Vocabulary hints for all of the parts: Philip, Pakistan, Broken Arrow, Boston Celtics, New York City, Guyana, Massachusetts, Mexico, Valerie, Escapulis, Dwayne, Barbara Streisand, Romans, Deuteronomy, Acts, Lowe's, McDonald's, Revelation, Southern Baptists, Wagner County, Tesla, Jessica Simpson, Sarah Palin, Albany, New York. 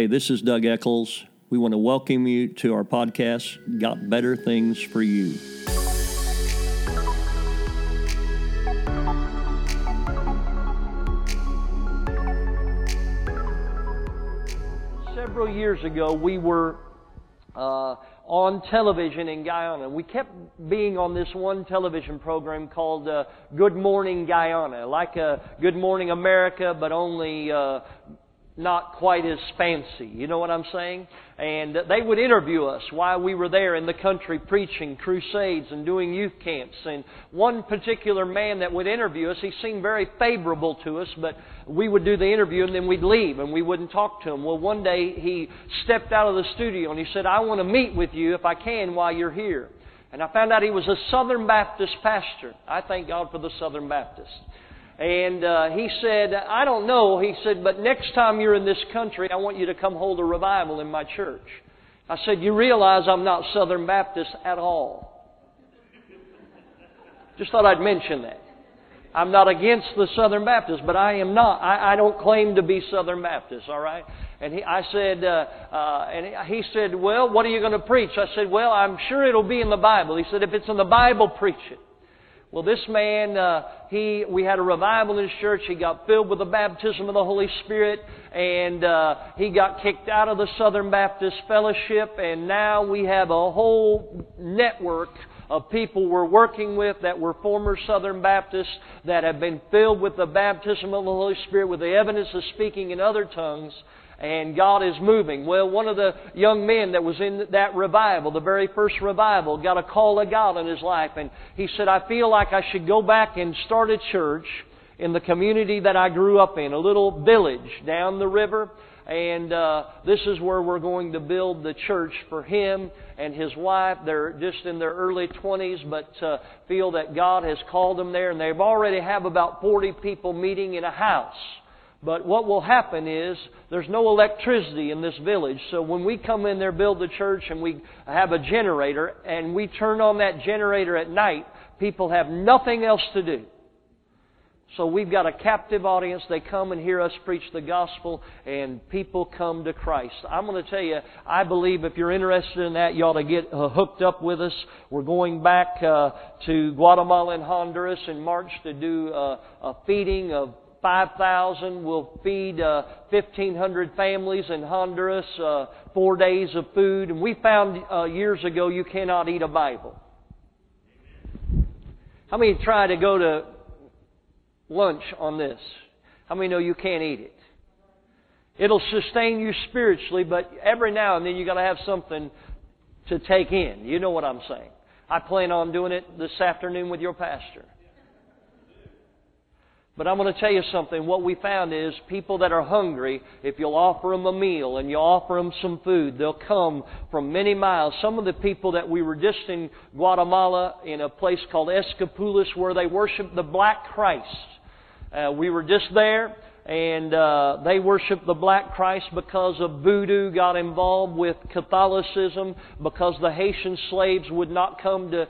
Hey, this is Doug Eccles. We want to welcome you to our podcast, Got Better Things for You. Several years ago, we were on television in Guyana. We kept being on this one television program called Good Morning Guyana, like Good Morning America, but only not quite as fancy. You know what I'm saying? And they would interview us while we were there in the country preaching crusades and doing youth camps. And one particular man that would interview us, he seemed very favorable to us, but we would do the interview and then we'd leave and we wouldn't talk to him. Well, one day he stepped out of the studio and he said, "I want to meet with you if I can while you're here." And I found out he was a Southern Baptist pastor. I thank God for the Southern Baptists. And he said, "I don't know," he said, "but next time you're in this country, I want you to come hold a revival in my church." I said, "You realize I'm not Southern Baptist at all." Just thought I'd mention that. I'm not against the Southern Baptists, but I am not. I don't claim to be Southern Baptist, all right? And he said, "Well, what are you going to preach?" I said, "Well, I'm sure it'll be in the Bible." He said, "If it's in the Bible, preach it." Well, this man, we had a revival in his church. He got filled with the baptism of the Holy Spirit, and he got kicked out of the Southern Baptist Fellowship, and now we have a whole network of people we're working with that were former Southern Baptists that have been filled with the baptism of the Holy Spirit with the evidence of speaking in other tongues. And God is moving. Well, one of the young men that was in that revival, the very first revival, got a call of God in his life. And he said, "I feel like I should go back and start a church in the community that I grew up in, a little village down the river. And this is where we're going to build the church for him and his wife." They're just in their early 20s, but feel that God has called them there. And they've already have about 40 people meeting in a house. But what will happen is there's no electricity in this village. So when we come in there, build the church, and we have a generator, and we turn on that generator at night, people have nothing else to do. So we've got a captive audience. They come and hear us preach the gospel, and people come to Christ. I'm going to tell you, I believe if you're interested in that, you ought to get hooked up with us. We're going back to Guatemala and Honduras in March to do a feeding of 5,000. We'll feed 1,500 families in Honduras, 4 days of food. And we found years ago you cannot eat a Bible. How many try to go to lunch on this? How many know you can't eat it? It'll sustain you spiritually, but every now and then you've got to have something to take in. You know what I'm saying. I plan on doing it this afternoon with your pastor. But I'm going to tell you something. What we found is people that are hungry, if you'll offer them a meal and you offer them some food, they'll come from many miles. Some of the people that we were just in Guatemala in a place called Escapulis where they worship the Black Christ. We were just there. And they worship the Black Christ because of voodoo got involved with Catholicism, because the Haitian slaves would not come to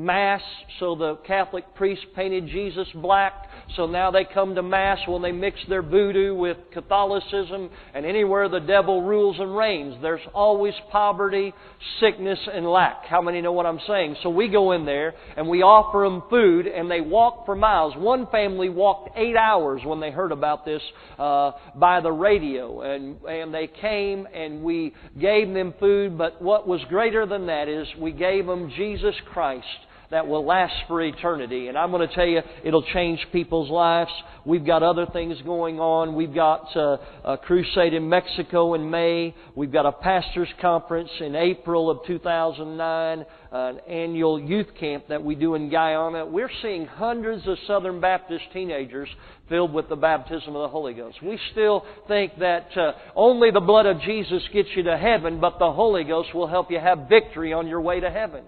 Mass, so the Catholic priest painted Jesus black, so now they come to Mass when they mix their voodoo with Catholicism, and anywhere the devil rules and reigns, there's always poverty, sickness, and lack. How many know what I'm saying? So we go in there, and we offer them food, and they walk for miles. One family walked 8 hours when they heard about this by the radio, and they came, and we gave them food, but what was greater than that is we gave them Jesus Christ, that will last for eternity. And I'm going to tell you, it'll change people's lives. We've got other things going on. We've got a crusade in Mexico in May. We've got a pastor's conference in April of 2009, an annual youth camp that we do in Guyana. We're seeing hundreds of Southern Baptist teenagers filled with the baptism of the Holy Ghost. We still think that only the blood of Jesus gets you to heaven, but the Holy Ghost will help you have victory on your way to heaven.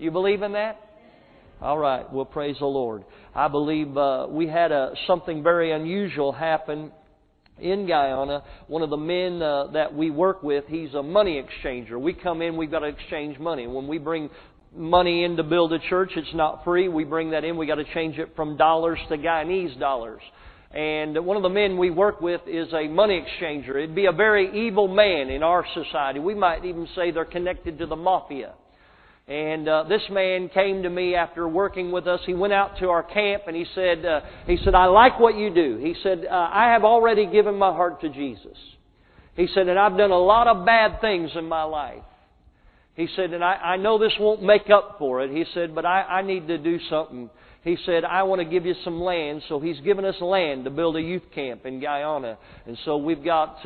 You believe in that? All right. Well, praise the Lord. I believe we had something very unusual happen in Guyana. One of the men that we work with, he's a money exchanger. We come in, we've got to exchange money. When we bring money in to build a church, it's not free. We bring that in, we've got to change it from dollars to Guyanese dollars. And one of the men we work with is a money exchanger. It'd be a very evil man in our society. We might even say they're connected to the mafia. And this man came to me after working with us. He went out to our camp and he said, I like what you do. He said, I have already given my heart to Jesus. He said, and I've done a lot of bad things in my life. He said, and I know this won't make up for it. He said, but I need to do something. He said, I want to give you some land. So he's given us land to build a youth camp in Guyana. And so we've got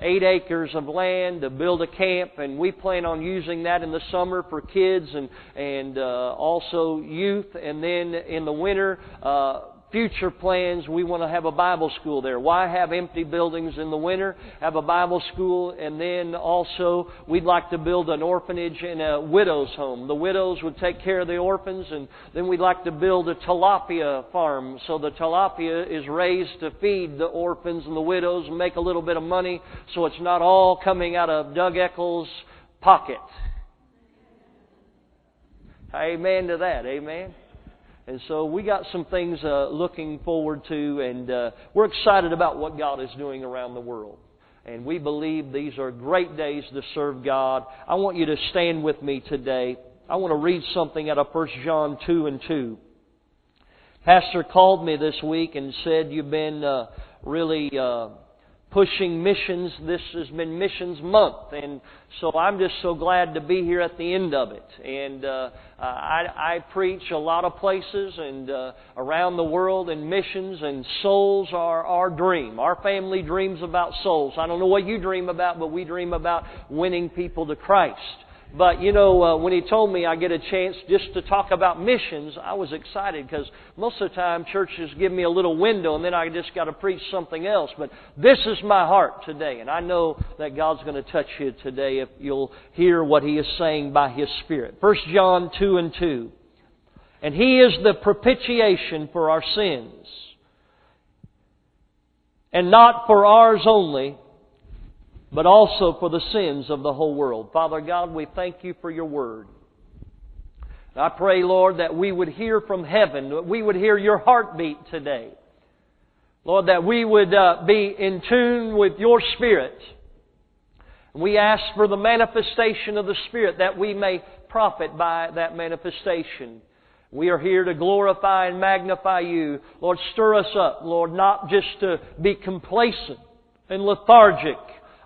8 acres of land to build a camp. And we plan on using that in the summer for kids and also youth. And then in the winter, future plans, we want to have a Bible school there. Why have empty buildings in the winter? Have a Bible school, and then also we'd like to build an orphanage and a widow's home. The widows would take care of the orphans, and then we'd like to build a tilapia farm. So the tilapia is raised to feed the orphans and the widows and make a little bit of money, so it's not all coming out of Doug Eccles' pocket. Amen to that. Amen. And so we got some things looking forward to, and we're excited about what God is doing around the world. And we believe these are great days to serve God. I want you to stand with me today. I want to read something out of 1 John 2:2. Pastor called me this week and said, you've been really pushing missions. This has been Missions Month. And so I'm just so glad to be here at the end of it. And I preach a lot of places and around the world in missions, and souls are our dream. Our family dreams about souls. I don't know what you dream about, but we dream about winning people to Christ. But, you know, when he told me I get a chance just to talk about missions, I was excited because most of the time churches give me a little window and then I just got to preach something else. But this is my heart today, and I know that God's going to touch you today if you'll hear what He is saying by His Spirit. 1 John 2:2. And He is the propitiation for our sins, and not for ours only, but also for the sins of the whole world. Father God, we thank You for Your Word. And I pray, Lord, that we would hear from heaven, that we would hear Your heartbeat today. Lord, that we would be in tune with Your Spirit. We ask for the manifestation of the Spirit, that we may profit by that manifestation. We are here to glorify and magnify You. Lord, stir us up, Lord, not just to be complacent and lethargic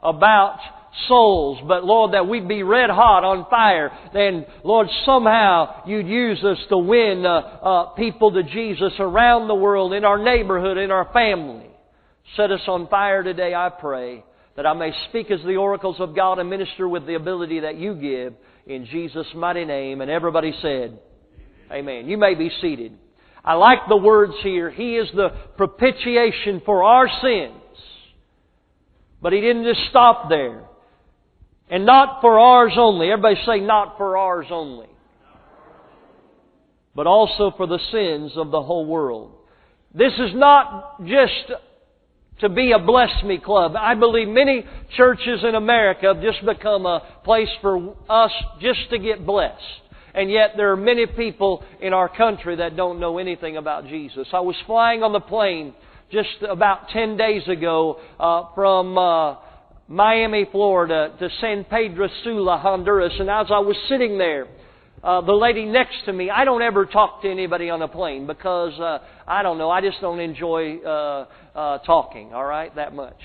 about souls, but Lord, that we'd be red hot on fire. Then, Lord, somehow You'd use us to win people to Jesus around the world, in our neighborhood, in our family. Set us on fire today, I pray, that I may speak as the oracles of God and minister with the ability that You give, in Jesus' mighty name. And everybody said, Amen. You may be seated. I like the words here. He is the propitiation for our sins. But He didn't just stop there. And not for ours only. Everybody say, not for ours only. But also for the sins of the whole world. This is not just to be a bless me club. I believe many churches in America have just become a place for us just to get blessed. And yet there are many people in our country that don't know anything about Jesus. I was flying on the plane just about 10 days ago from Miami, Florida, to San Pedro Sula, Honduras. And as I was sitting there, the lady next to me, I don't ever talk to anybody on a plane because, I don't know, I just don't enjoy talking, all right, that much.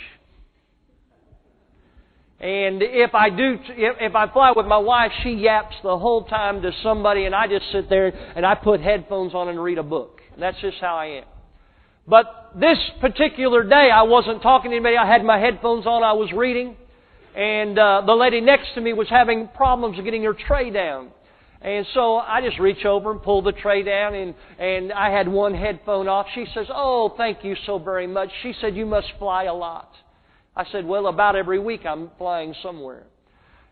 And if I do, if I fly with my wife, she yaps the whole time to somebody, and I just sit there and I put headphones on and read a book. And that's just how I am. But this particular day, I wasn't talking to anybody. I had my headphones on. I was reading. And the lady next to me was having problems getting her tray down. And so I just reach over and pull the tray down, and I had one headphone off. She says, oh, thank you so very much. She said, you must fly a lot. I said, well, about every week I'm flying somewhere.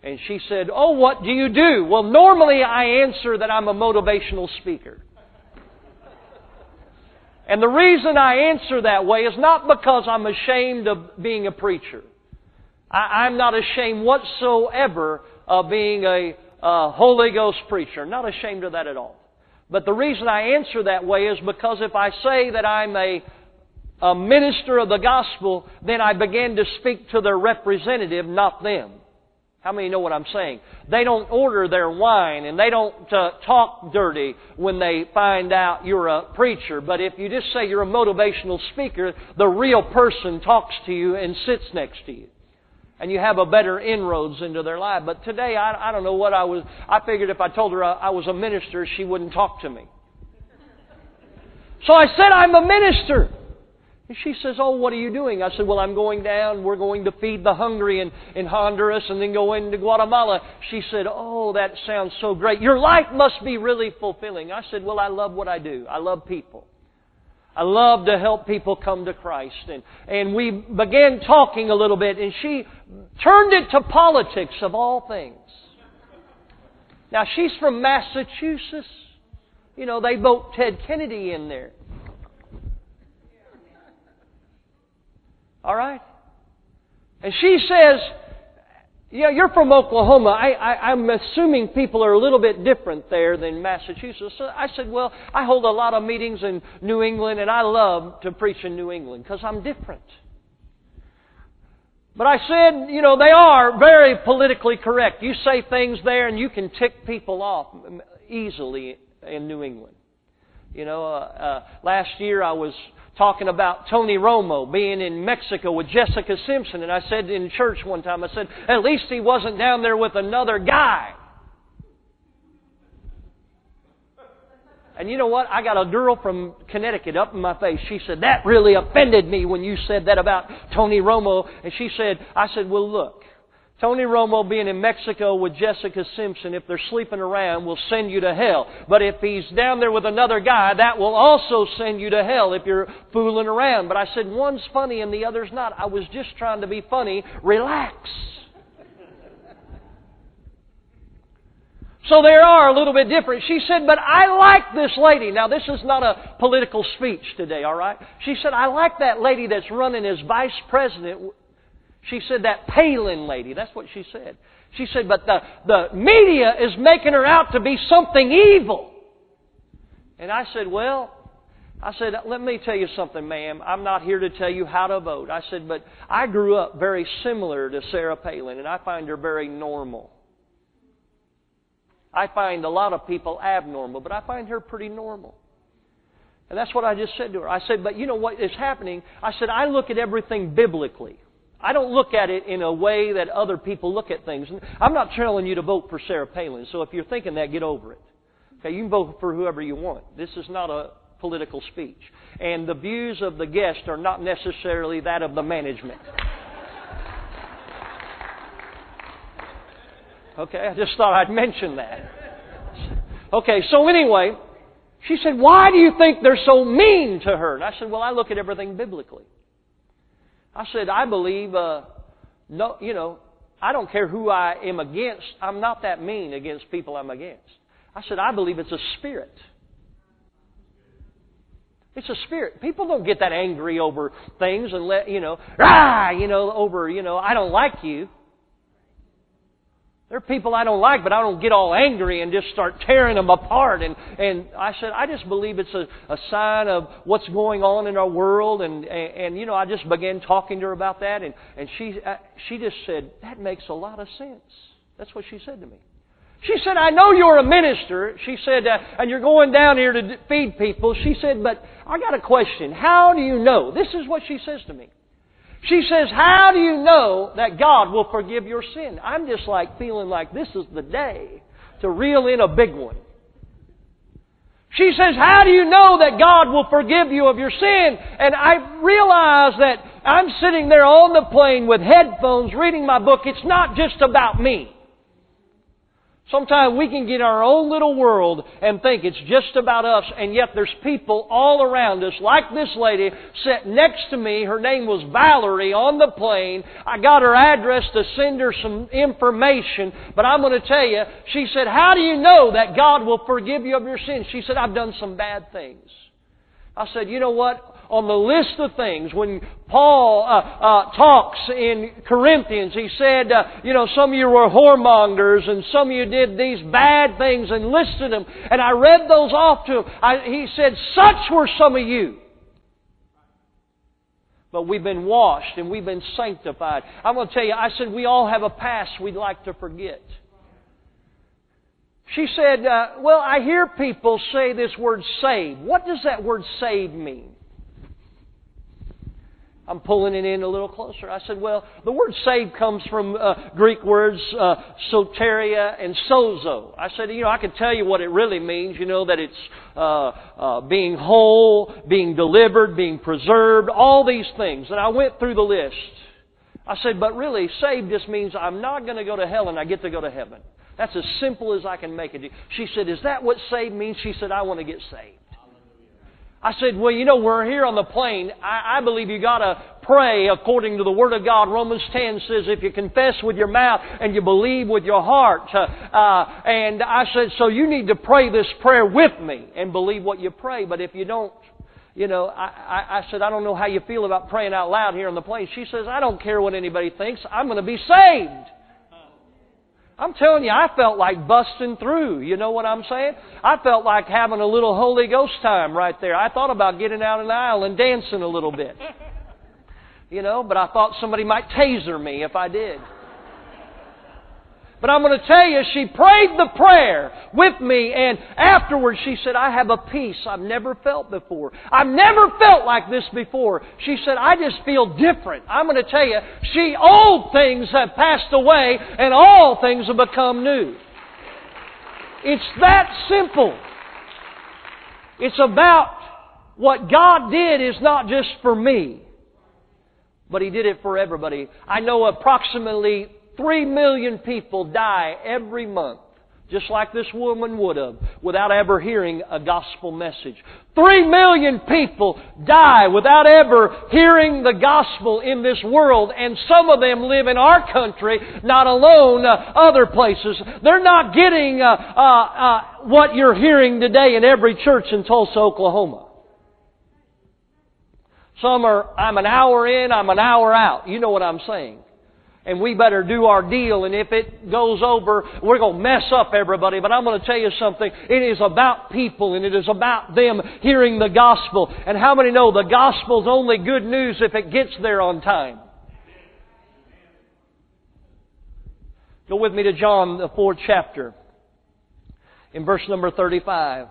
And she said, oh, what do you do? Well, normally I answer that I'm a motivational speaker. And the reason I answer that way is not because I'm ashamed of being a preacher. I'm not ashamed whatsoever of being a Holy Ghost preacher. Not ashamed of that at all. But the reason I answer that way is because if I say that I'm a a minister of the gospel, then I begin to speak to their representative, not them. How many know what I'm saying? They don't order their wine, and they don't talk dirty when they find out you're a preacher. But if you just say you're a motivational speaker, the real person talks to you and sits next to you. And you have a better inroads into their life. But today, I don't know what I was... I figured if I told her I was a minister, she wouldn't talk to me. So I said, I'm a minister. And she says, oh, what are you doing? I said, well, I'm going down. We're going to feed the hungry in Honduras and then go into Guatemala. She said, oh, that sounds so great. Your life must be really fulfilling. I said, well, I love what I do. I love people. I love to help people come to Christ. And we began talking a little bit, and she turned it to politics of all things. Now, she's from Massachusetts. You know, they vote Ted Kennedy in there. All right? And she says, yeah, you're from Oklahoma. I'm assuming people are a little bit different there than Massachusetts. So I said, well, I hold a lot of meetings in New England, and I love to preach in New England because I'm different. But I said, you know, they are very politically correct. You say things there, and you can tick people off easily in New England. You know, last year I was talking about Tony Romo being in Mexico with Jessica Simpson. And I said in church one time, I said, at least he wasn't down there with another guy. And you know what? I got a girl from Connecticut up in my face. She said, that really offended me when you said that about Tony Romo. And she said, I said, well, look, Tony Romo being in Mexico with Jessica Simpson, if they're sleeping around, will send you to hell. But if he's down there with another guy, that will also send you to hell if you're fooling around. But I said, one's funny and the other's not. I was just trying to be funny. Relax. So they are a little bit different. She said, but I like this lady. Now, this is not a political speech today, all right? She said, I like that lady that's running as vice president. She said, that Palin lady, that's what she said. She said, but the media is making her out to be something evil. And I said, well, let me tell you something, ma'am. I'm not here to tell you how to vote. I said, but I grew up very similar to Sarah Palin, and I find her very normal. I find a lot of people abnormal, but I find her pretty normal. And that's what I just said to her. I said, but you know what is happening? I said, I look at everything biblically. I don't look at it in a way that other people look at things. I'm not telling you to vote for Sarah Palin, so if you're thinking that, get over it. Okay, you can vote for whoever you want. This is not a political speech. And the views of the guest are not necessarily that of the management. Okay, I just thought I'd mention that. Okay, so anyway, she said, why do you think they're so mean to her? And I said, well, I look at everything biblically. I said, I believe, no, you know, I don't care who I am against. I'm not that mean against people I'm against. I said, I believe it's a spirit. It's a spirit. People don't get that angry over things and I don't like you. There are people I don't like, but I don't get all angry and just start tearing them apart. And I said, I just believe it's a sign of what's going on in our world. And I just began talking to her about that. And she just said, that makes a lot of sense. That's what she said to me. She said, I know you're a minister. She said, and you're going down here to feed people. She said, but I got a question. How do you know? This is what she says to me. She says, how do you know that God will forgive your sin? I'm just like feeling like this is the day to reel in a big one. She says, how do you know that God will forgive you of your sin? And I realize that I'm sitting there on the plane with headphones reading my book. It's not just about me. Sometimes we can get in our own little world and think it's just about us, and yet there's people all around us, like this lady sitting next to me. Her name was Valerie on the plane. I got her address to send her some information, but I'm going to tell you, she said, how do you know that God will forgive you of your sins? She said, I've done some bad things. I said, you know what? On the list of things, when Paul talks in Corinthians, he said, some of you were whoremongers and some of you did these bad things and listed them. And I read those off to him. He said, such were some of you. but we've been washed and we've been sanctified. I'm going to tell you, I said, we all have a past we'd like to forget. She said, well, I hear people say this word save. What does that word save mean? I'm pulling it in a little closer. I said, well, the word save comes from Greek words soteria and sozo. I said, I can tell you what it really means, that it's being whole, being delivered, being preserved, all these things. And I went through the list. I said, but really, save just means I'm not going to go to hell and I get to go to heaven. That's as simple as I can make it. She said, is that what save means? She said, I want to get saved. I said, well, we're here on the plane. I believe you got to pray according to the Word of God. Romans 10 says, if you confess with your mouth and you believe with your heart. And I said, so you need to pray this prayer with me and believe what you pray. But if you don't, I said, I don't know how you feel about praying out loud here on the plane. She says, I don't care what anybody thinks. I'm going to be saved. I'm telling you, I felt like busting through. You know what I'm saying? I felt like having a little Holy Ghost time right there. I thought about getting out an aisle and dancing a little bit. But I thought somebody might taser me if I did. But I'm going to tell you, she prayed the prayer with me, and afterwards she said, I have a peace I've never felt before. I've never felt like this before. She said, I just feel different. I'm going to tell you, old things have passed away, and all things have become new. It's that simple. It's about what God did is not just for me, but He did it for everybody. I know approximately 3 million people die every month, just like this woman would have, without ever hearing a gospel message. 3 million people die without ever hearing the gospel in this world, and some of them live in our country, not alone other places. They're not getting what you're hearing today in every church in Tulsa, Oklahoma. Some are, I'm an hour in, I'm an hour out. You know what I'm saying. And we better do our deal, and if it goes over, we're going to mess up everybody. But I'm going to tell you something. It is about people, and it is about them hearing the gospel. And how many know the gospel's only good news if it gets there on time? Go with me to John, the 4th chapter, in verse number 35.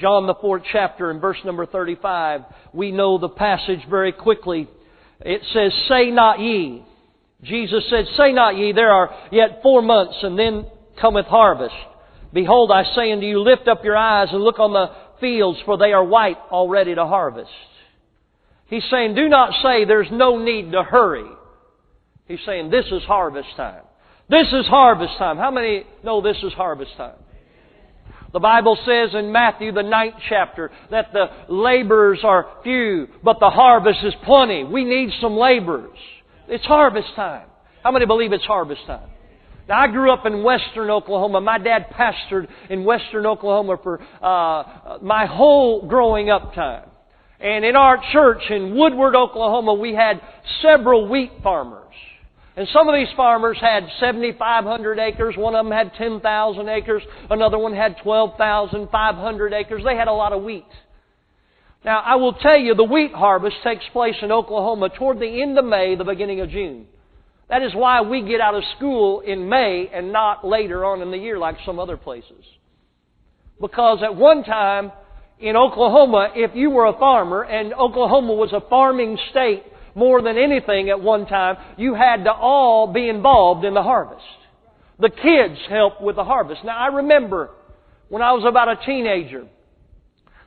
John, the 4th chapter, in verse number 35. We know the passage very quickly. It says, say not ye. Jesus said, say not ye, there are yet 4 months, and then cometh harvest. Behold, I say unto you, lift up your eyes and look on the fields, for they are white already to harvest. He's saying, do not say there's no need to hurry. He's saying, this is harvest time. This is harvest time. How many know this is harvest time? The Bible says in Matthew, the 9th chapter, that the laborers are few, but the harvest is plenty. We need some laborers. It's harvest time. How many believe it's harvest time? Now, I grew up in western Oklahoma. My dad pastored in western Oklahoma for my whole growing up time. And in our church in Woodward, Oklahoma, we had several wheat farmers. And some of these farmers had 7,500 acres. One of them had 10,000 acres. Another one had 12,500 acres. They had a lot of wheat. Now, I will tell you, the wheat harvest takes place in Oklahoma toward the end of May, the beginning of June. That is why we get out of school in May and not later on in the year like some other places. Because at one time in Oklahoma, if you were a farmer, and Oklahoma was a farming state, more than anything at one time, you had to all be involved in the harvest. The kids helped with the harvest. Now, I remember when I was about a teenager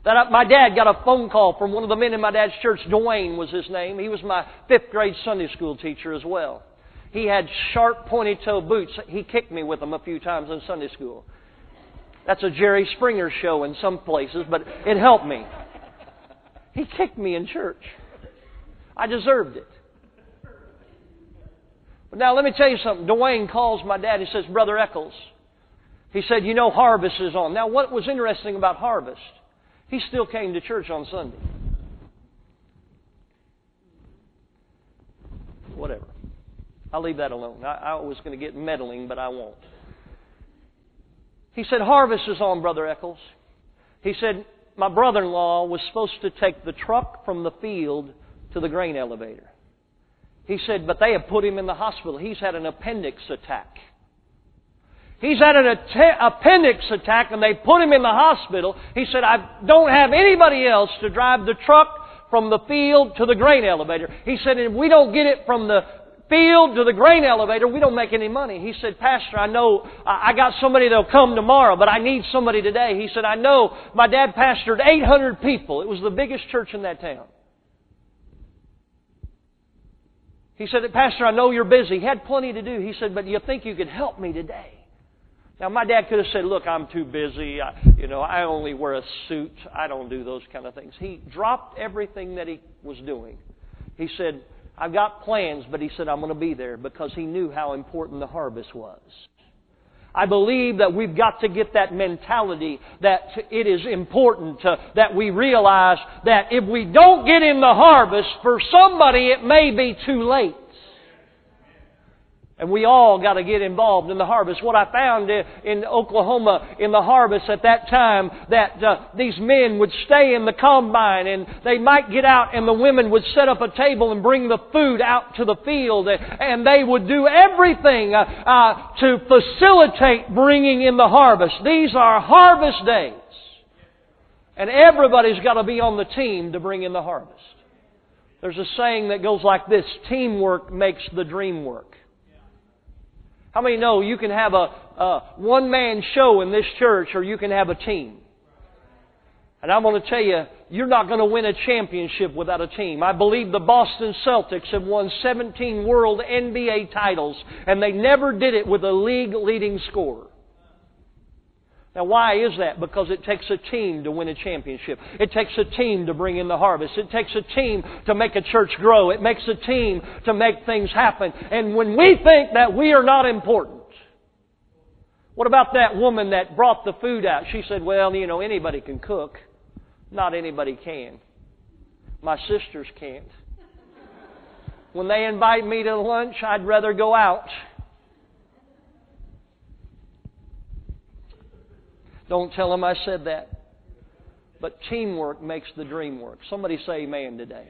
that my dad got a phone call from one of the men in my dad's church. Dwayne was his name. He was my 5th grade Sunday school teacher as well. He had sharp pointy-toe boots. He kicked me with them a few times in Sunday school. That's a Jerry Springer show in some places, but it helped me. He kicked me in church. I deserved it. But now let me tell you something. Dwayne calls my dad. He says, Brother Eccles. He said, harvest is on. Now what was interesting about harvest, he still came to church on Sunday. Whatever. I'll leave that alone. I was going to get meddling, but I won't. He said, harvest is on, Brother Eccles. He said, my brother-in-law was supposed to take the truck from the field to the grain elevator. He said, but they have put him in the hospital. He's had an appendix attack. He's had an appendix attack and they put him in the hospital. He said, I don't have anybody else to drive the truck from the field to the grain elevator. He said, if we don't get it from the field to the grain elevator, we don't make any money. He said, Pastor, I know I got somebody that'll come tomorrow, but I need somebody today. He said, I know my dad pastored 800 people. It was the biggest church in that town. He said, Pastor, I know you're busy. He had plenty to do. He said, but you think you could help me today? Now, my dad could have said, look, I'm too busy. I only wear a suit. I don't do those kind of things. He dropped everything that he was doing. He said, I've got plans, but he said, I'm going to be there because he knew how important the harvest was. I believe that we've got to get that mentality that it is important that we realize that if we don't get in the harvest, for somebody it may be too late. And we all got to get involved in the harvest. What I found in Oklahoma in the harvest at that time, that these men would stay in the combine and they might get out and the women would set up a table and bring the food out to the field. And they would do everything to facilitate bringing in the harvest. These are harvest days. And everybody's got to be on the team to bring in the harvest. There's a saying that goes like this, teamwork makes the dream work. How many know you can have a one-man show in this church or you can have a team? And I'm going to tell you, you're not going to win a championship without a team. I believe the Boston Celtics have won 17 World NBA titles and they never did it with a league-leading scorer. Now, why is that? Because it takes a team to win a championship. It takes a team to bring in the harvest. It takes a team to make a church grow. It makes a team to make things happen. And when we think that we are not important, what about that woman that brought the food out? She said, well, anybody can cook. Not anybody can. My sisters can't. When they invite me to lunch, I'd rather go out. Don't tell them I said that. But teamwork makes the dream work. Somebody say amen today.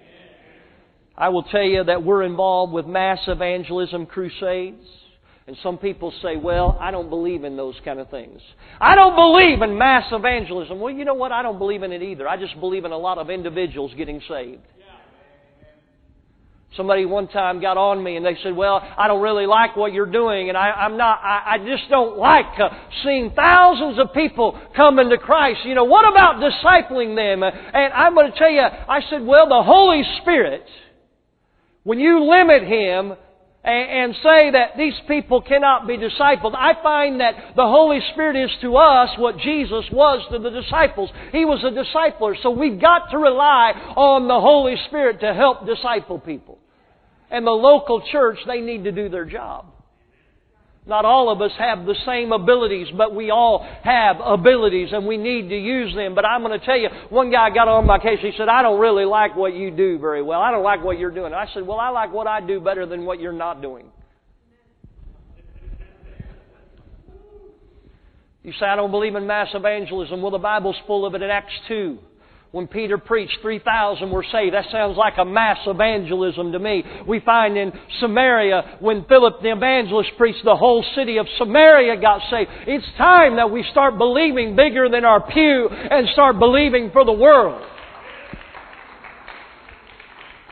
I will tell you that we're involved with mass evangelism crusades. And some people say, well, I don't believe in those kind of things. I don't believe in mass evangelism. Well, you know what? I don't believe in it either. I just believe in a lot of individuals getting saved. Somebody one time got on me and they said, well, I don't really like what you're doing and I just don't like seeing thousands of people coming to Christ. What about discipling them? And I'm going to tell you, I said, well, the Holy Spirit, when you limit Him and say that these people cannot be discipled, I find that the Holy Spirit is to us what Jesus was to the disciples. He was a discipler. So we've got to rely on the Holy Spirit to help disciple people. And the local church, they need to do their job. Not all of us have the same abilities, but we all have abilities and we need to use them. But I'm going to tell you, one guy got on my case. He said, I don't really like what you do very well. I don't like what you're doing. I said, well, I like what I do better than what you're not doing. You say, I don't believe in mass evangelism. Well, the Bible's full of it in Acts 2. When Peter preached, 3,000 were saved. That sounds like a mass evangelism to me. We find in Samaria, when Philip the evangelist preached, the whole city of Samaria got saved. It's time that we start believing bigger than our pew and start believing for the world.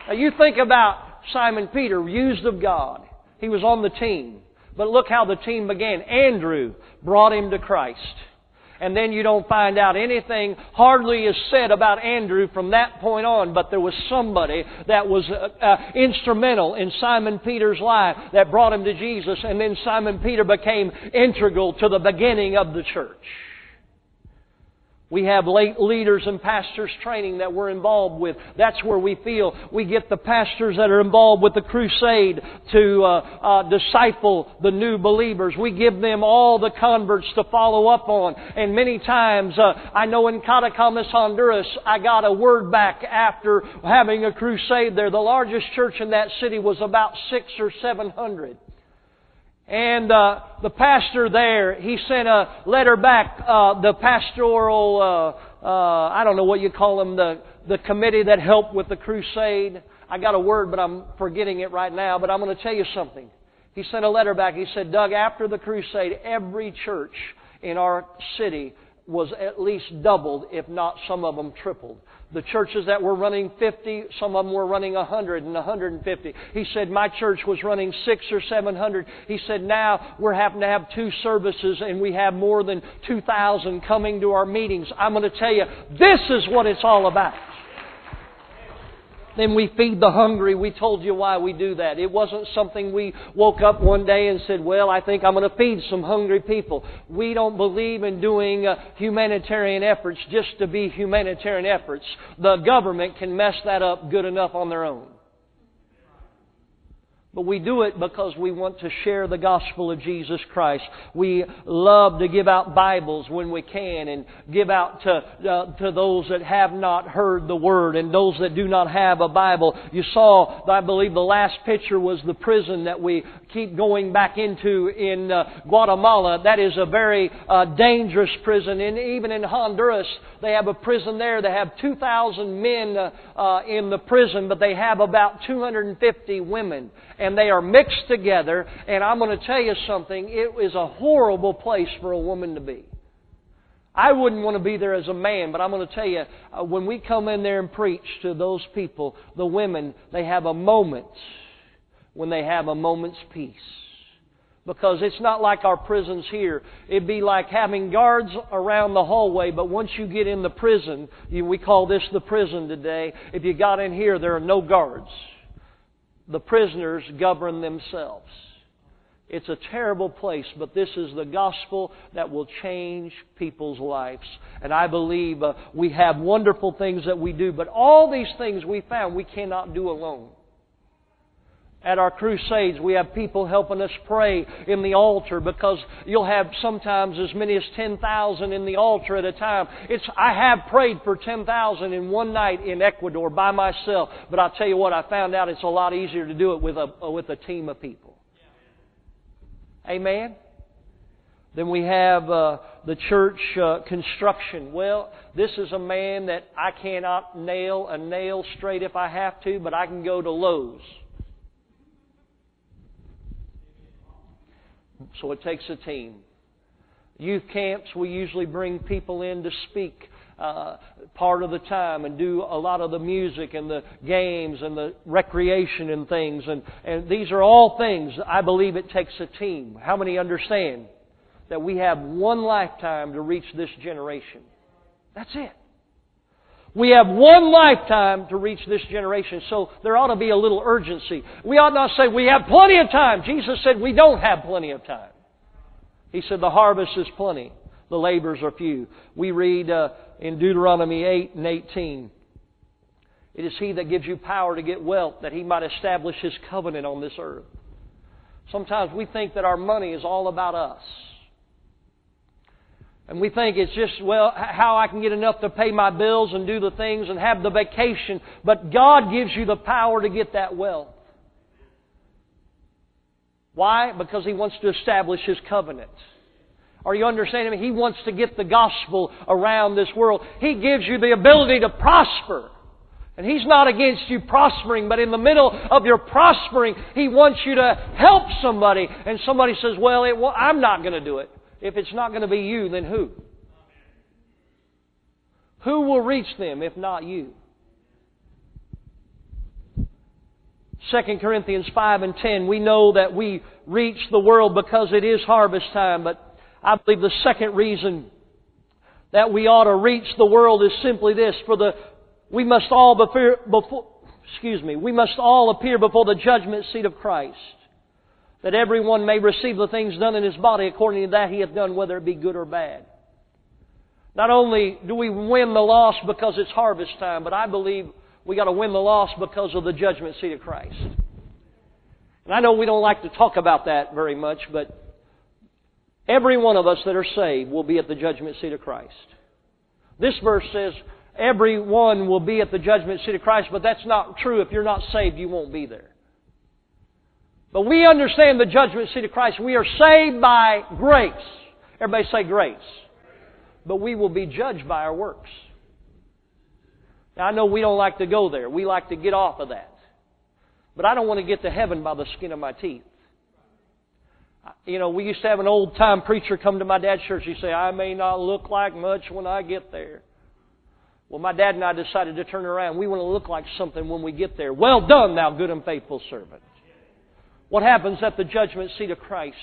Now you think about Simon Peter, used of God. He was on the team. But look how the team began. Andrew brought him to Christ. And then you don't find out anything hardly is said about Andrew from that point on. But there was somebody that was instrumental in Simon Peter's life that brought him to Jesus. And then Simon Peter became integral to the beginning of the church. We have late leaders and pastors training that we're involved with. That's where we feel we get the pastors that are involved with the crusade to disciple the new believers. We give them all the converts to follow up on. And many times, I know in Catacamas, Honduras, I got a word back after having a crusade there. The largest church in that city was about 600 or 700. And the pastor there, he sent a letter back, the pastoral, I don't know what you call them, the committee that helped with the crusade. I got a word, but I'm forgetting it right now, but I'm going to tell you something. He sent a letter back. He said, Doug, after the crusade, every church in our city was at least doubled, if not some of them tripled. The churches that were running 50, some of them were running 100 and 150. He said, my church was running 600 or 700. He said, now we're having to have 2 services and we have more than 2,000 coming to our meetings. I'm going to tell you, this is what it's all about. Then we feed the hungry. We told you why we do that. It wasn't something we woke up one day and said, well, I think I'm going to feed some hungry people. We don't believe in doing humanitarian efforts just to be humanitarian efforts. The government can mess that up good enough on their own. But we do it because we want to share the gospel of Jesus Christ. We love to give out Bibles when we can and give out to those that have not heard the Word and those that do not have a Bible. You saw, I believe, the last picture was the prison that we keep going back into in Guatemala. That is a very dangerous prison. And even in Honduras, they have a prison there. They have 2,000 men in the prison, but they have about 250 women. And they are mixed together. And I'm going to tell you something. It is a horrible place for a woman to be. I wouldn't want to be there as a man, but I'm going to tell you, when we come in there and preach to those people, the women, they have a moment when they have a moment's peace. Because it's not like our prisons here. It'd be like having guards around the hallway, but once you get in the prison, we call this the prison today. If you got in here, there are no guards. The prisoners govern themselves. It's a terrible place, but this is the gospel that will change people's lives. And I believe we have wonderful things that we do, but all these things we found we cannot do alone. At our crusades, we have people helping us pray in the altar because you'll have sometimes as many as 10,000 in the altar at a time. I have prayed for 10,000 in one night in Ecuador by myself, but I'll tell you what, I found out it's a lot easier to do it with a team of people. Amen? Then we have the church construction. Well, this is a man that I cannot nail a nail straight if I have to, but I can go to Lowe's. So it takes a team. Youth camps, we usually bring people in to speak part of the time and do a lot of the music and the games and the recreation and things. And these are all things I believe it takes a team. How many understand that we have one lifetime to reach this generation? That's it. We have one lifetime to reach this generation, so there ought to be a little urgency. We ought not say, we have plenty of time. Jesus said, we don't have plenty of time. He said, the harvest is plenty. The labors are few. We read in Deuteronomy 8 and 18, it is He that gives you power to get wealth, that He might establish His covenant on this earth. Sometimes we think that our money is all about us. And we think it's just, well, how I can get enough to pay my bills and do the things and have the vacation. But God gives you the power to get that wealth. Why? Because He wants to establish His covenant. Are you understanding me? He wants to get the gospel around this world. He gives you the ability to prosper. And He's not against you prospering, but in the middle of your prospering, He wants you to help somebody. And somebody says, well, I'm not going to do it. If it's not going to be you, then who? Who will reach them if not you? 2 Corinthians 5 and 10, we know that we reach the world because it is harvest time, but I believe the second reason that we ought to reach the world is simply this, we must all appear before the judgment seat of Christ, that everyone may receive the things done in his body according to that he hath done, whether it be good or bad. Not only do we win the loss because it's harvest time, but I believe we got to win the loss because of the judgment seat of Christ. And I know we don't like to talk about that very much, but every one of us that are saved will be at the judgment seat of Christ. This verse says, everyone will be at the judgment seat of Christ, but that's not true. If you're not saved, you won't be there. But we understand the judgment seat of Christ. We are saved by grace. Everybody say grace. But we will be judged by our works. Now I know we don't like to go there. We like to get off of that. But I don't want to get to heaven by the skin of my teeth. You know, we used to have an old-time preacher come to my dad's church. He'd say, I may not look like much when I get there. Well, my dad and I decided to turn around. We want to look like something when we get there. Well done, thou good and faithful servant. What happens at the judgment seat of Christ?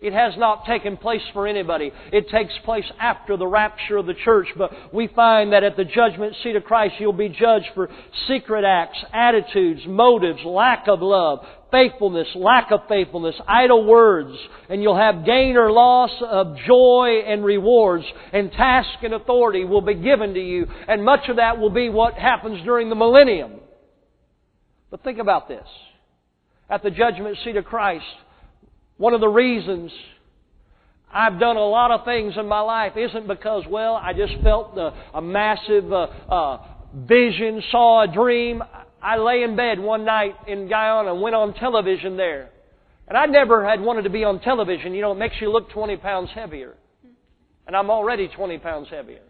It has not taken place for anybody. It takes place after the rapture of the church. But we find that at the judgment seat of Christ, you'll be judged for secret acts, attitudes, motives, lack of love, faithfulness, lack of faithfulness, idle words. And you'll have gain or loss of joy and rewards. And task and authority will be given to you. And much of that will be what happens during the millennium. But think about this. At the judgment seat of Christ, one of the reasons I've done a lot of things in my life isn't because, well, I just felt a massive vision, saw a dream. I lay in bed one night in Guyana and went on television there. And I never had wanted to be on television. You know, it makes you look 20 pounds heavier. And I'm already 20 pounds heavier.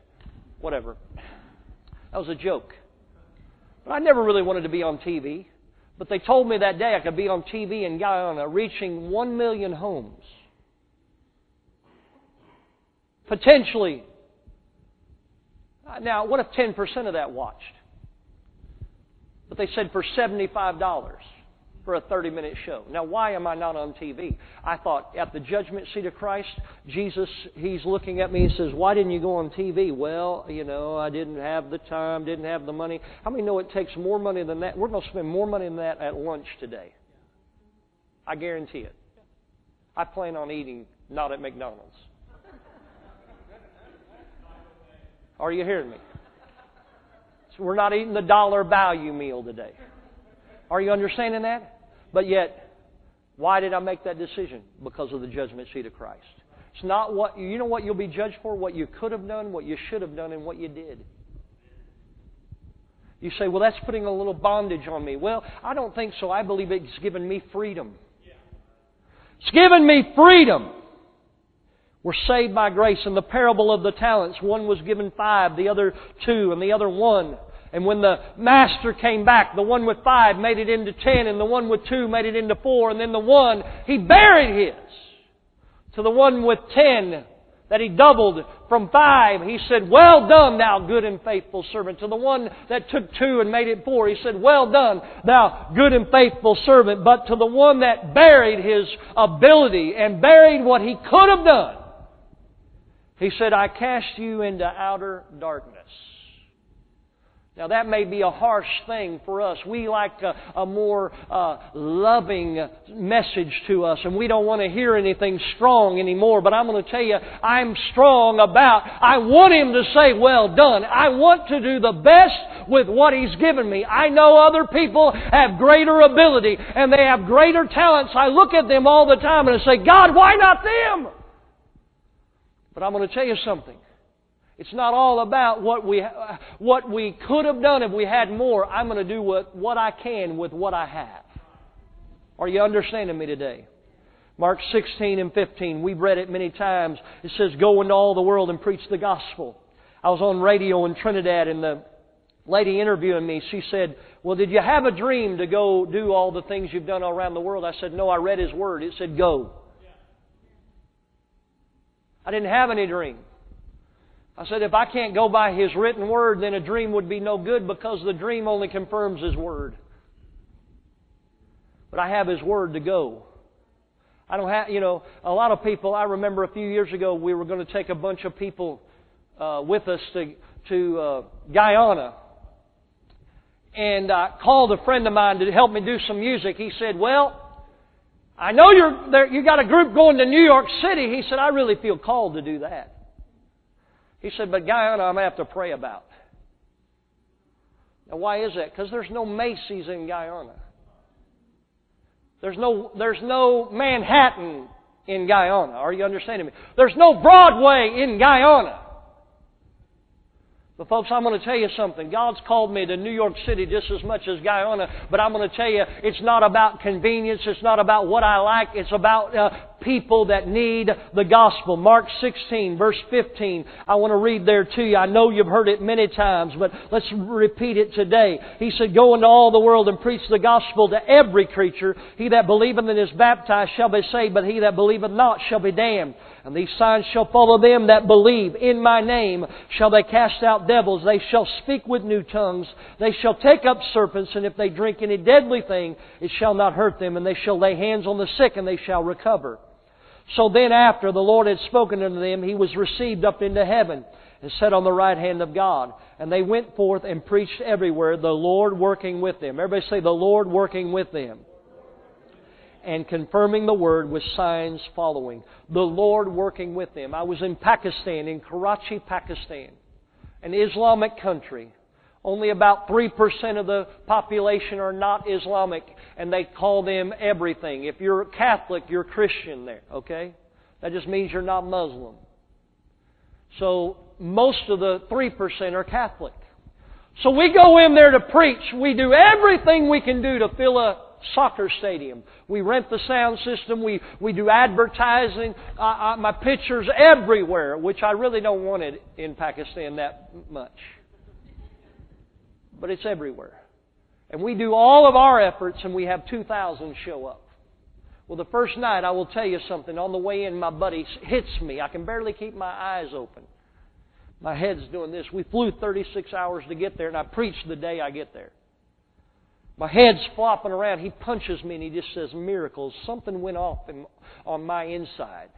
Whatever. That was a joke. But I never really wanted to be on TV. But they told me that day I could be on TV in Guyana reaching 1 million homes. Potentially. Now, what if 10% of that watched? But they said for $75 for a 30-minute show. Now, why am I not on TV? I thought at the judgment seat of Christ, Jesus, He's looking at me and says, why didn't you go on TV? Well, you know, I didn't have the time, didn't have the money. How many know it takes more money than that? We're going to spend more money than that at lunch today. I guarantee it. I plan on eating not at McDonald's. Are you hearing me? So we're not eating the dollar value meal today. Are you understanding that? But yet, why did I make that decision? Because of the judgment seat of Christ. It's not what, you know what you'll be judged for? What you could have done, what you should have done, and what you did. You say, well, that's putting a little bondage on me. Well, I don't think so. I believe it's given me freedom. It's given me freedom. We're saved by grace. In the parable of the talents, one was given 5, the other 2, and the other 1. And when the master came back, the one with 5 made it into 10, and the one with 2 made it into 4, and then the one, he buried his. To the one with 10 that he doubled from 5, he said, well done, thou good and faithful servant. To the one that took 2 and made it 4, he said, well done, thou good and faithful servant. But to the one that buried his ability and buried what he could have done, he said, I cast you into outer darkness. Now that may be a harsh thing for us. We like a more loving message to us, and we don't want to hear anything strong anymore. But I'm going to tell you, I'm strong about, I want Him to say, well done. I want to do the best with what He's given me. I know other people have greater ability, and they have greater talents. I look at them all the time and I say, God, why not them? But I'm going to tell you something. It's not all about what we could have done if we had more. I'm going to do what I can with what I have. Are you understanding me today? Mark 16 and 15. We've read it many times. It says, go into all the world and preach the gospel. I was on radio in Trinidad, and the lady interviewing me, she said, well, did you have a dream to go do all the things you've done all around the world? I said, no, I read His Word. It said, go. I didn't have any dream. I said, if I can't go by His written Word, then a dream would be no good, because the dream only confirms His Word. But I have His Word to go. I don't have, you know, a lot of people, I remember a few years ago we were going to take a bunch of people with us to Guyana. And I called a friend of mine to help me do some music. He said, well, I know you're there, you got a group going to New York City. He said, I really feel called to do that. He said, but Guyana, I'm going to have to pray about. Now, why is that? Because there's no Macy's in Guyana. There's no Manhattan in Guyana. Are you understanding me? There's no Broadway in Guyana. But folks, I'm going to tell you something. God's called me to New York City just as much as Guyana. But I'm going to tell you, it's not about convenience. It's not about what I like. It's about people that need the gospel. Mark 16, verse 15. I want to read there to you. I know you've heard it many times, but let's repeat it today. He said, "Go into all the world and preach the gospel to every creature. He that believeth and is baptized shall be saved, but he that believeth not shall be damned. And these signs shall follow them that believe. In my name shall they cast out devils. They shall speak with new tongues. They shall take up serpents. And if they drink any deadly thing, it shall not hurt them. And they shall lay hands on the sick, and they shall recover." So then after the Lord had spoken unto them, He was received up into heaven and sat on the right hand of God. And they went forth and preached everywhere, the Lord working with them. Everybody say, the Lord working with them. And confirming the word with signs following. The Lord working with them. I was in Pakistan, in Karachi, Pakistan, an Islamic country. Only about 3% of the population are not Islamic, and they call them everything. If you're Catholic, you're Christian there, okay? That just means you're not Muslim. So most of the 3% are Catholic. So we go in there to preach. We do everything we can do to fill a soccer stadium. We rent the sound system. We do advertising. My picture's everywhere, which I really don't want it in Pakistan that much. But it's everywhere. And we do all of our efforts, and we have 2,000 show up. Well, the first night, I will tell you something. On the way in, my buddy hits me. I can barely keep my eyes open. My head's doing this. We flew 36 hours to get there, and I preached the day I get there. My head's flopping around. He punches me, and he just says, "Miracles." Something went off on my inside.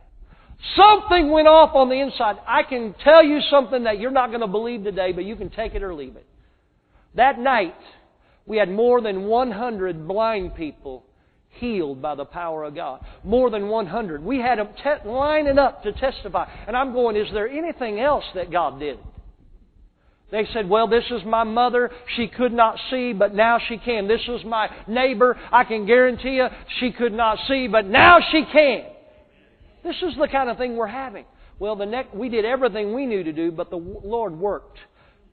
Something went off on the inside. I can tell you something that you're not going to believe today, but you can take it or leave it. That night, we had more than 100 blind people healed by the power of God. More than 100. We had them lining up to testify. And I'm going, is there anything else that God did? They said, well, this is my mother. She could not see, but now she can. This is my neighbor. I can guarantee you she could not see, but now she can. This is the kind of thing we're having. Well, we did everything we knew to do, but the Lord worked.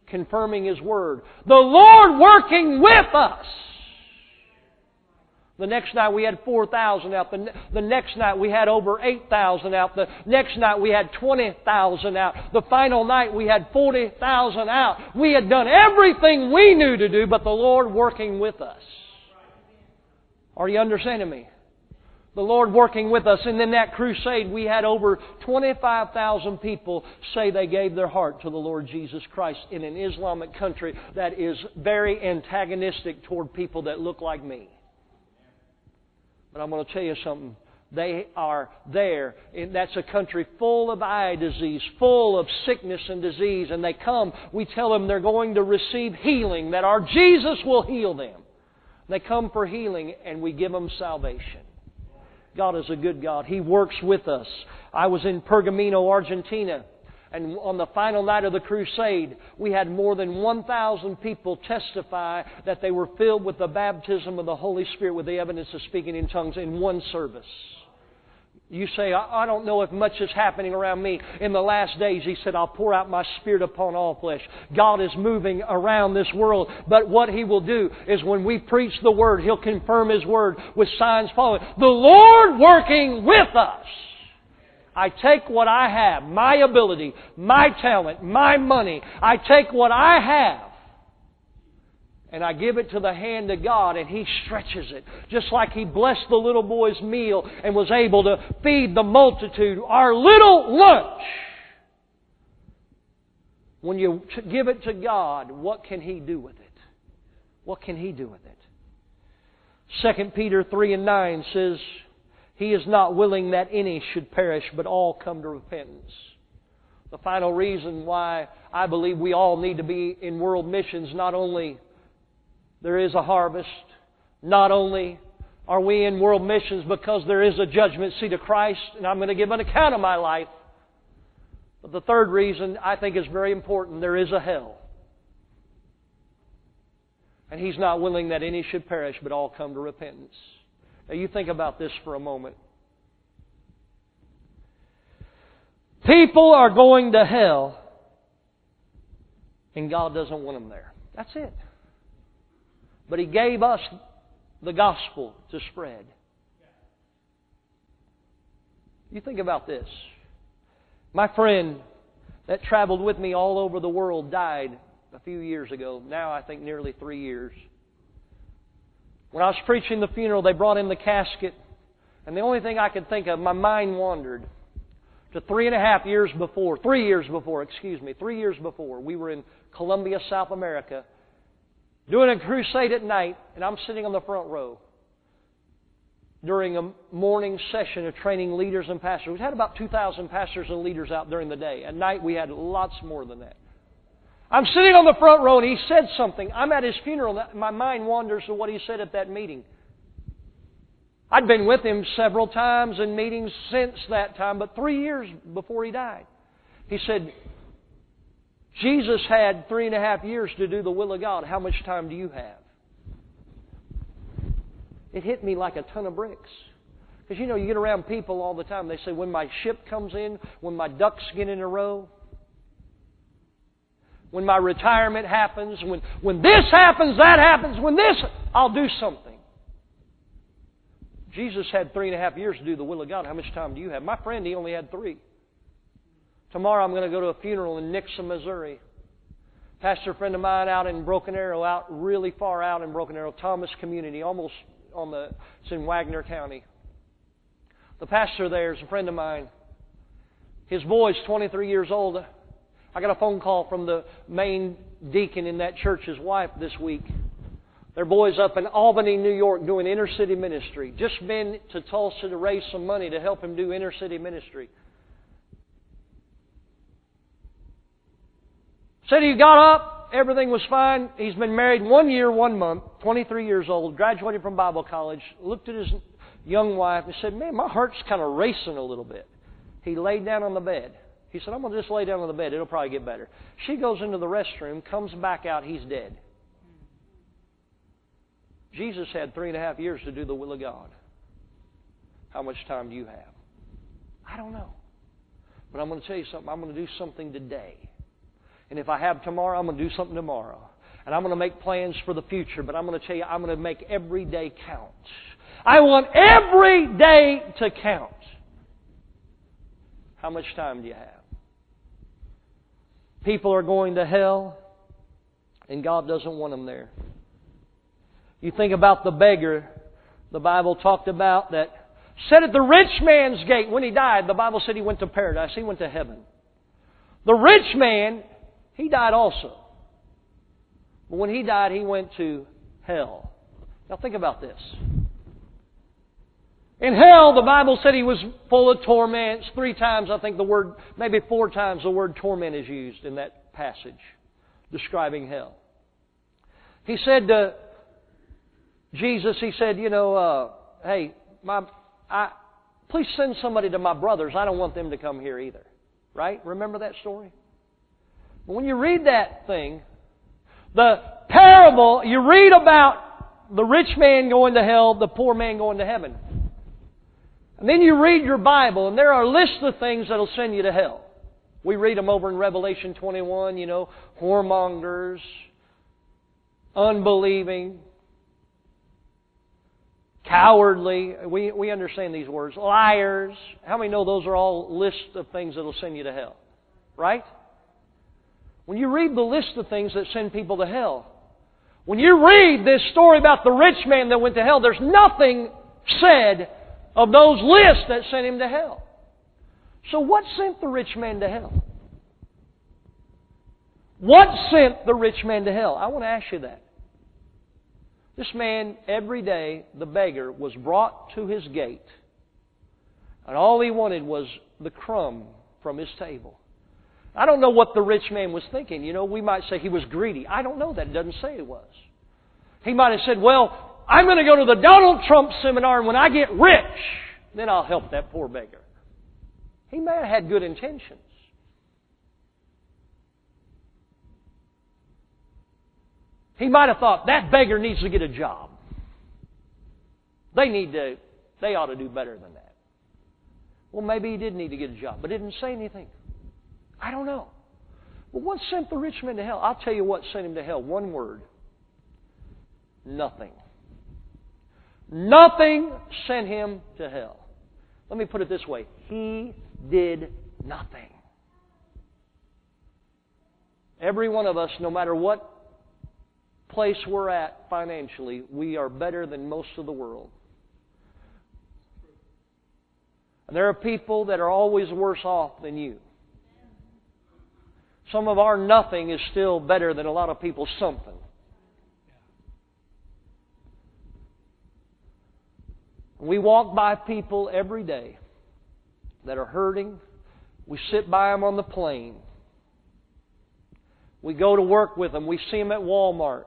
Confirming His Word. The Lord working with us. The next night we had 4,000 out. The next night we had over 8,000 out. The next night we had 20,000 out. The final night we had 40,000 out. We had done everything we knew to do, but the Lord working with us. Are you understanding me? The Lord working with us. And in that crusade, we had over 25,000 people say they gave their heart to the Lord Jesus Christ in an Islamic country that is very antagonistic toward people that look like me. But I'm going to tell you something. They are there. That's a country full of eye disease, full of sickness and disease. And they come, we tell them they're going to receive healing, that our Jesus will heal them. They come for healing, and we give them salvation. God is a good God. He works with us. I was in Pergamino, Argentina, and on the final night of the crusade, we had more than 1,000 people testify that they were filled with the baptism of the Holy Spirit with the evidence of speaking in tongues in one service. You say, I don't know if much is happening around me. In the last days, He said, I'll pour out my Spirit upon all flesh. God is moving around this world. But what He will do is when we preach the Word, He'll confirm His Word with signs following. The Lord working with us. I take what I have, my ability, my talent, my money. I take what I have. And I give it to the hand of God, and He stretches it. Just like He blessed the little boy's meal and was able to feed the multitude. Our little lunch. When you give it to God, what can He do with it? What can He do with it? 2 Peter 3:9 says, He is not willing that any should perish, but all come to repentance. The final reason why I believe we all need to be in world missions, not only there is a harvest. Not only are we in world missions because there is a judgment seat of Christ, and I'm going to give an account of my life. But the third reason I think is very important. There is a hell. And He's not willing that any should perish, but all come to repentance. Now you think about this for a moment. People are going to hell, and God doesn't want them there. That's it. But He gave us the gospel to spread. You think about this. My friend that traveled with me all over the world died a few years ago. Now I think nearly 3 years. When I was preaching the funeral, they brought in the casket. And the only thing I could think of, my mind wandered to 3 years before, we were in Colombia, South America, doing a crusade at night, and I'm sitting on the front row during a morning session of training leaders and pastors. We had about 2,000 pastors and leaders out during the day. At night, we had lots more than that. I'm sitting on the front row, and he said something. I'm at his funeral. My mind wanders to what he said at that meeting. I'd been with him several times in meetings since that time, but 3 years before he died. He said, Jesus had 3.5 years to do the will of God. How much time do you have? It hit me like a ton of bricks. Because, you get around people all the time. They say, when my ship comes in, when my ducks get in a row, when my retirement happens, when this happens, that happens, when this, I'll do something. Jesus had 3.5 years to do the will of God. How much time do you have? My friend, he only had 3. Tomorrow I'm going to go to a funeral in Nixon, Missouri. Pastor friend of mine out in Broken Arrow, out really far out in Broken Arrow, Thomas Community, almost on the, it's in Wagner County. The pastor there is a friend of mine. His boy's 23 years old. I got a phone call from the main deacon in that church's wife this week. Their boy's up in Albany, New York, doing inner city ministry. Just been to Tulsa to raise some money to help him do inner city ministry. Said he got up, everything was fine. He's been married 1 year, 1 month, 23 years old, graduated from Bible college, looked at his young wife and said, man, my heart's kind of racing a little bit. He laid down on the bed. He said, I'm going to just lay down on the bed. It'll probably get better. She goes into the restroom, comes back out, he's dead. Jesus had 3.5 years to do the will of God. How much time do you have? I don't know. But I'm going to tell you something. I'm going to do something today. And if I have tomorrow, I'm going to do something tomorrow. And I'm going to make plans for the future. But I'm going to tell you, I'm going to make every day count. I want every day to count. How much time do you have? People are going to hell, and God doesn't want them there. You think about the beggar. The Bible talked about that. Sat at the rich man's gate. When he died, the Bible said he went to paradise. He went to heaven. The rich man, he died also. But when he died, he went to hell. Now think about this. In hell, the Bible said he was full of torments. 3 times, I think the word, maybe 4 times the word torment is used in that passage describing hell. He said to Jesus, he said, hey, please send somebody to my brothers. I don't want them to come here either. Right? Remember that story? But when you read that thing, the parable, you read about the rich man going to hell, the poor man going to heaven. And then you read your Bible, and there are lists of things that will send you to hell. We read them over in Revelation 21, whoremongers, unbelieving, cowardly. We understand these words. Liars. How many know those are all lists of things that will send you to hell? Right? When you read the list of things that send people to hell, when you read this story about the rich man that went to hell, there's nothing said of those lists that sent him to hell. So what sent the rich man to hell? What sent the rich man to hell? I want to ask you that. This man, every day, the beggar, was brought to his gate. And all he wanted was the crumb from his table. I don't know what the rich man was thinking. We might say he was greedy. I don't know that. It doesn't say he was. He might have said, well, I'm going to go to the Donald Trump seminar, and when I get rich, then I'll help that poor beggar. He may have had good intentions. He might have thought, that beggar needs to get a job. They ought to do better than that. Well, maybe he did need to get a job, but didn't say anything. I don't know. But what sent the rich man to hell? I'll tell you what sent him to hell. One word. Nothing. Nothing sent him to hell. Let me put it this way. He did nothing. Every one of us, no matter what place we're at financially, we are better than most of the world. And there are people that are always worse off than you. Some of our nothing is still better than a lot of people's something. We walk by people every day that are hurting. We sit by them on the plane. We go to work with them. We see them at Walmart.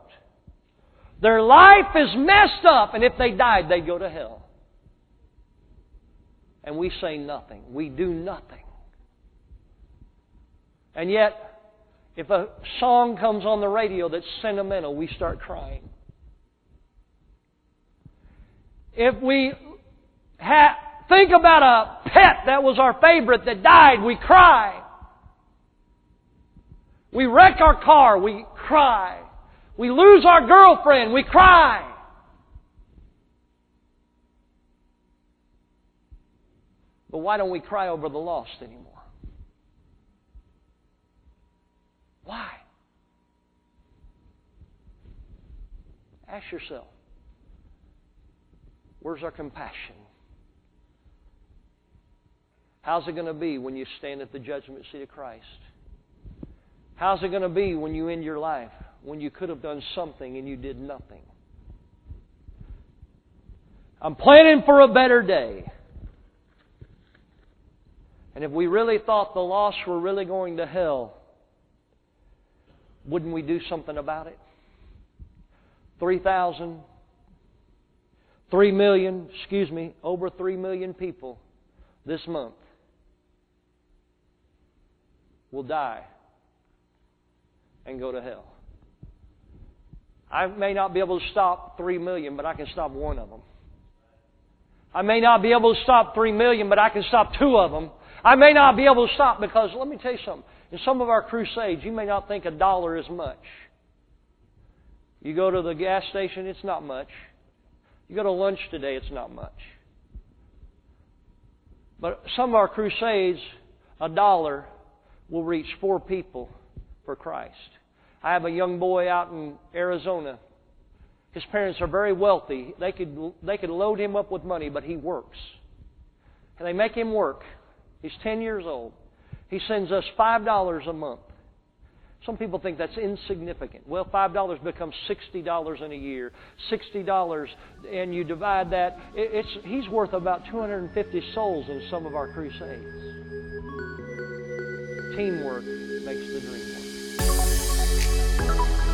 Their life is messed up, and if they died, they'd go to hell. And we say nothing. We do nothing. And yet, if a song comes on the radio that's sentimental, we start crying. If we think about a pet that was our favorite that died, we cry. We wreck our car, we cry. We lose our girlfriend, we cry. But why don't we cry over the lost anymore? Why? Ask yourself. Where's our compassion? How's it going to be when you stand at the judgment seat of Christ? How's it going to be when you end your life, when you could have done something and you did nothing? I'm planning for a better day. And if we really thought the lost were really going to hell, wouldn't we do something about it? 3 million, over 3 million people this month will die and go to hell. I may not be able to stop 3 million, but I can stop one of them. I may not be able to stop 3 million, but I can stop two of them. I may not be able to stop because, let me tell you something, in some of our crusades, you may not think $1 is much. You go to the gas station, it's not much. You go to lunch today, it's not much. But some of our crusades, $1 will reach 4 people for Christ. I have a young boy out in Arizona. His parents are very wealthy. They could load him up with money, but he works. And they make him work. He's 10 years old. He sends us $5 a month. Some people think that's insignificant. Well, $5 becomes $60 in a year. $60, and you divide that. He's worth about 250 souls in some of our crusades. Teamwork makes the dream work.